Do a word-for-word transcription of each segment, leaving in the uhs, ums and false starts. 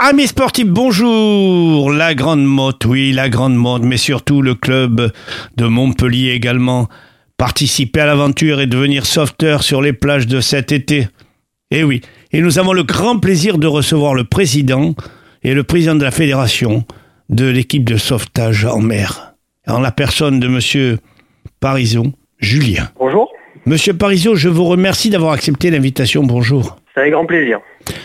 Amis sportifs, bonjour. La Grande Motte, oui, la Grande Motte, mais surtout le club de Montpellier également. Participer à l'aventure et devenir sauveteur sur les plages de cet été. Eh oui, et nous avons le grand plaisir de recevoir le président et le président de la fédération de l'équipe de sauvetage en mer, en la personne de monsieur Parisot Julien. Bonjour. Monsieur Parisot, je vous remercie d'avoir accepté l'invitation. Bonjour. C'est avec grand plaisir.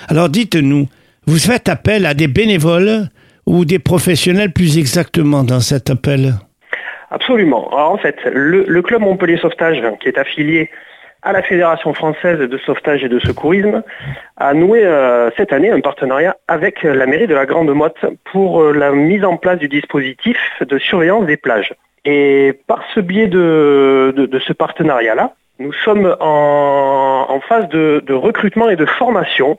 Alors dites-nous, vous faites appel à des bénévoles ou des professionnels plus exactement dans cet appel ? Absolument. Alors, en fait, le, le club Montpellier Sauvetage, qui est affilié à la Fédération Française de Sauvetage et de Secourisme, a noué euh, cette année un partenariat avec la mairie de la Grande Motte pour euh, la mise en place du dispositif de surveillance des plages. Et par ce biais de, de, de ce partenariat-là, nous sommes en, en phase de, de recrutement et de formation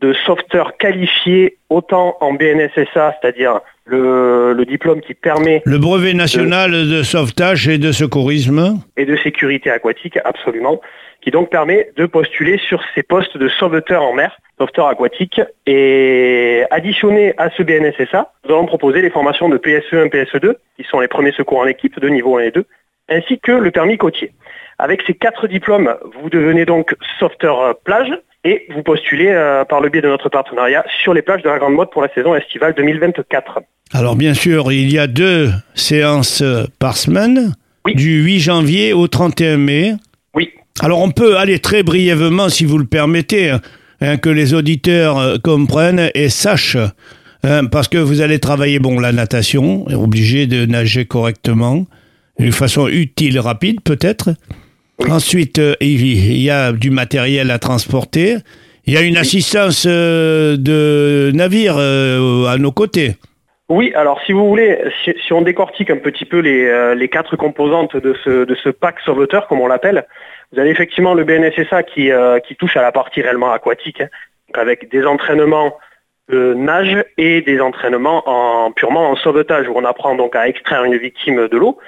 de sauveteurs qualifiés autant en B N S S A, c'est-à-dire le, le diplôme qui permet... Le brevet national de, de sauvetage et de secourisme. Et de sécurité aquatique, absolument, qui donc permet de postuler sur ces postes de sauveteurs en mer, sauveteurs aquatiques. Et additionné à ce B N S S A, nous allons proposer les formations de P S E un, P S E deux, qui sont les premiers secours en équipe de niveau un et deux, ainsi que le permis côtier. Avec ces quatre diplômes, vous devenez donc sauveteur plage, et vous postulez euh, par le biais de notre partenariat sur les plages de la Grande Motte pour la saison estivale deux mille vingt-quatre. Alors bien sûr, il y a deux séances par semaine, oui. Du huit janvier au trente et un mai. Oui. Alors on peut aller très brièvement, si vous le permettez, hein, que les auditeurs euh, comprennent et sachent, hein, parce que vous allez travailler bon, la natation, obligé de nager correctement, d'une façon utile, rapide peut-être. Oui. Ensuite, euh, il y a du matériel à transporter. Il y a une assistance euh, de navire euh, à nos côtés. Oui, alors si vous voulez, si, si on décortique un petit peu les, euh, les quatre composantes de ce, de ce pack sauveteur, comme on l'appelle, vous avez effectivement le B N S S A qui, euh, qui touche à la partie réellement aquatique, hein, avec des entraînements de nage et des entraînements en, purement en sauvetage, où on apprend donc à extraire une victime de l'eau,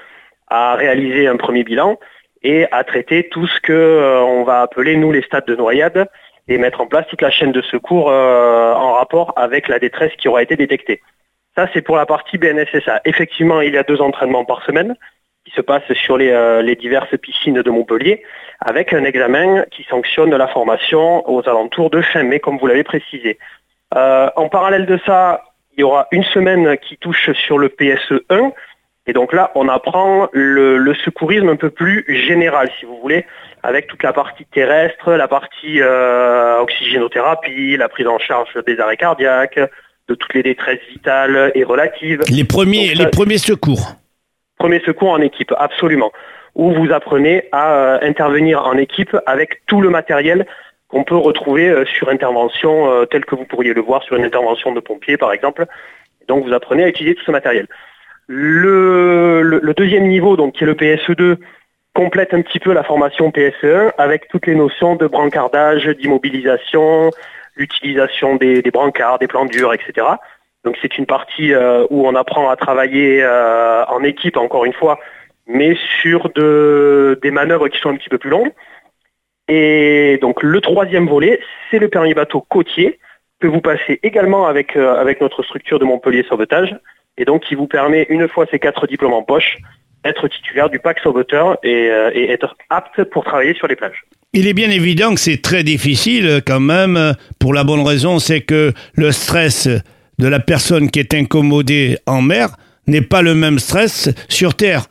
à réaliser un premier bilan, et à traiter tout ce que euh, on va appeler, nous, les stades de noyade, et mettre en place toute la chaîne de secours euh, en rapport avec la détresse qui aura été détectée. Ça, c'est pour la partie B N S S A. Effectivement, il y a deux entraînements par semaine qui se passent sur les, euh, les diverses piscines de Montpellier, avec un examen qui sanctionne la formation aux alentours de fin mai, comme vous l'avez précisé. Euh, en parallèle de ça, il y aura une semaine qui touche sur le P S E un, et donc là, on apprend le, le secourisme un peu plus général, si vous voulez, avec toute la partie terrestre, la partie euh, oxygénothérapie, la prise en charge des arrêts cardiaques, de toutes les détresses vitales et relatives. Les premiers, donc, les ça, premiers secours. Premiers secours en équipe, absolument. Où vous apprenez à euh, intervenir en équipe avec tout le matériel qu'on peut retrouver euh, sur intervention, euh, tel que vous pourriez le voir sur une intervention de pompier, par exemple. Donc vous apprenez à utiliser tout ce matériel. Le, le, le deuxième niveau, donc, qui est le P S E deux, complète un petit peu la formation P S E un avec toutes les notions de brancardage, d'immobilisation, l'utilisation des, des brancards, des plans durs, et cetera. Donc c'est une partie euh, où on apprend à travailler euh, en équipe, encore une fois, mais sur de, des manœuvres qui sont un petit peu plus longues. Et donc le troisième volet, c'est le permis bateau côtier que vous passez également avec, euh, avec notre structure de Montpellier Sauvetage. Et donc, qui vous permet, une fois ces quatre diplômes en poche, d'être titulaire du pack sauveteur et, euh, et être apte pour travailler sur les plages. Il est bien évident que c'est très difficile quand même, pour la bonne raison, c'est que le stress de la personne qui est incommodée en mer n'est pas le même stress sur terre.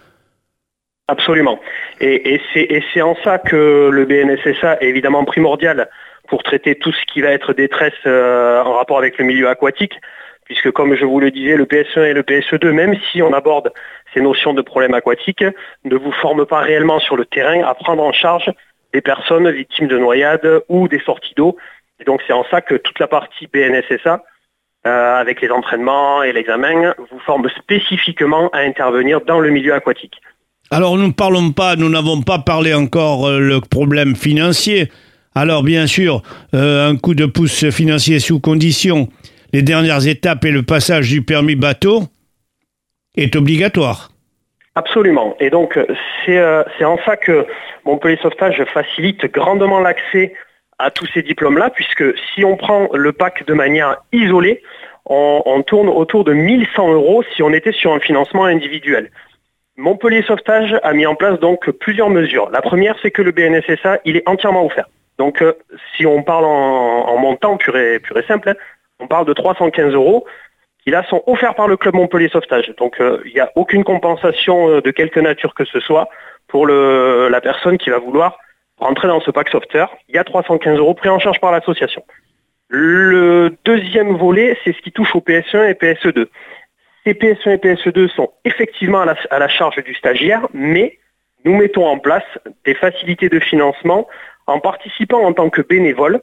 Absolument. Et, et, c'est, et c'est en ça que le B N S S A est évidemment primordial pour traiter tout ce qui va être détresse euh, en rapport avec le milieu aquatique. Puisque comme je vous le disais, le P S E un et le P S E deux, même si on aborde ces notions de problèmes aquatiques, ne vous forment pas réellement sur le terrain à prendre en charge des personnes victimes de noyades ou des sorties d'eau. Et donc c'est en ça que toute la partie B N S S A, euh, avec les entraînements et l'examen, vous forme spécifiquement à intervenir dans le milieu aquatique. Alors nous ne parlons pas, nous n'avons pas parlé encore euh, le problème financier. Alors bien sûr, euh, un coup de pouce financier sous condition. Les dernières étapes et le passage du permis bateau est obligatoire. Absolument. Et donc, c'est, euh, c'est en ça que Montpellier Sauvetage facilite grandement l'accès à tous ces diplômes-là, puisque si on prend le pack de manière isolée, on, on tourne autour de mille cent euros si on était sur un financement individuel. Montpellier Sauvetage a mis en place donc plusieurs mesures. La première, c'est que le B N S S A, il est entièrement offert. Donc, euh, si on parle en, en montant pur et, pur et simple, hein, on parle de trois cent quinze euros qui, là, sont offerts par le Club Montpellier Sauvetage. Donc, il euh, n'y a aucune compensation euh, de quelque nature que ce soit pour le, la personne qui va vouloir rentrer dans ce pack sauveteur. Il y a trois cent quinze euros pris en charge par l'association. Le deuxième volet, c'est ce qui touche au P S E un et P S E deux. Ces P S E un et P S E deux sont effectivement à la, à la charge du stagiaire, mais nous mettons en place des facilités de financement en participant en tant que bénévole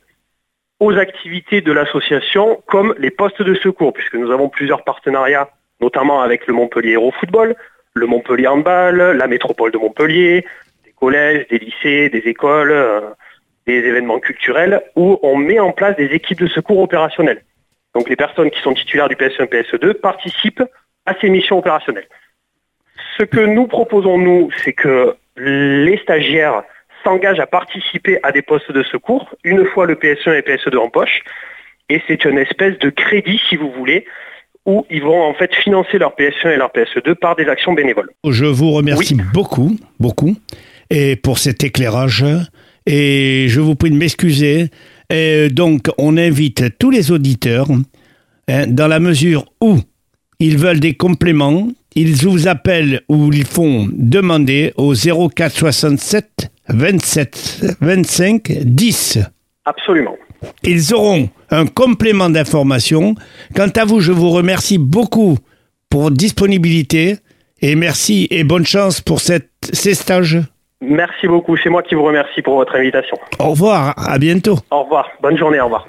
aux activités de l'association comme les postes de secours, puisque nous avons plusieurs partenariats, notamment avec le Montpellier Hérault Football, le Montpellier Handball, la métropole de Montpellier, des collèges, des lycées, des écoles, euh, des événements culturels, où on met en place des équipes de secours opérationnelles. Donc les personnes qui sont titulaires du P S E un, P S E deux participent à ces missions opérationnelles. Ce que nous proposons, nous, c'est que les stagiaires s'engage à participer à des postes de secours, une fois le P S E un et P S E deux en poche, et c'est une espèce de crédit, si vous voulez, où ils vont en fait financer leur P S E un et leur P S E deux par des actions bénévoles. Je vous remercie oui. beaucoup, beaucoup, et pour cet éclairage, et je vous prie de m'excuser. Et donc, on invite tous les auditeurs, hein, dans la mesure où ils veulent des compléments, ils vous appellent ou ils font demander au zéro quatre soixante-sept vingt-sept vingt-cinq dix. Absolument. Ils auront un complément d'information. Quant à vous, je vous remercie beaucoup pour votre disponibilité et merci et bonne chance pour cette, ces stages. Merci beaucoup. C'est moi qui vous remercie pour votre invitation. Au revoir. À bientôt. Au revoir. Bonne journée. Au revoir.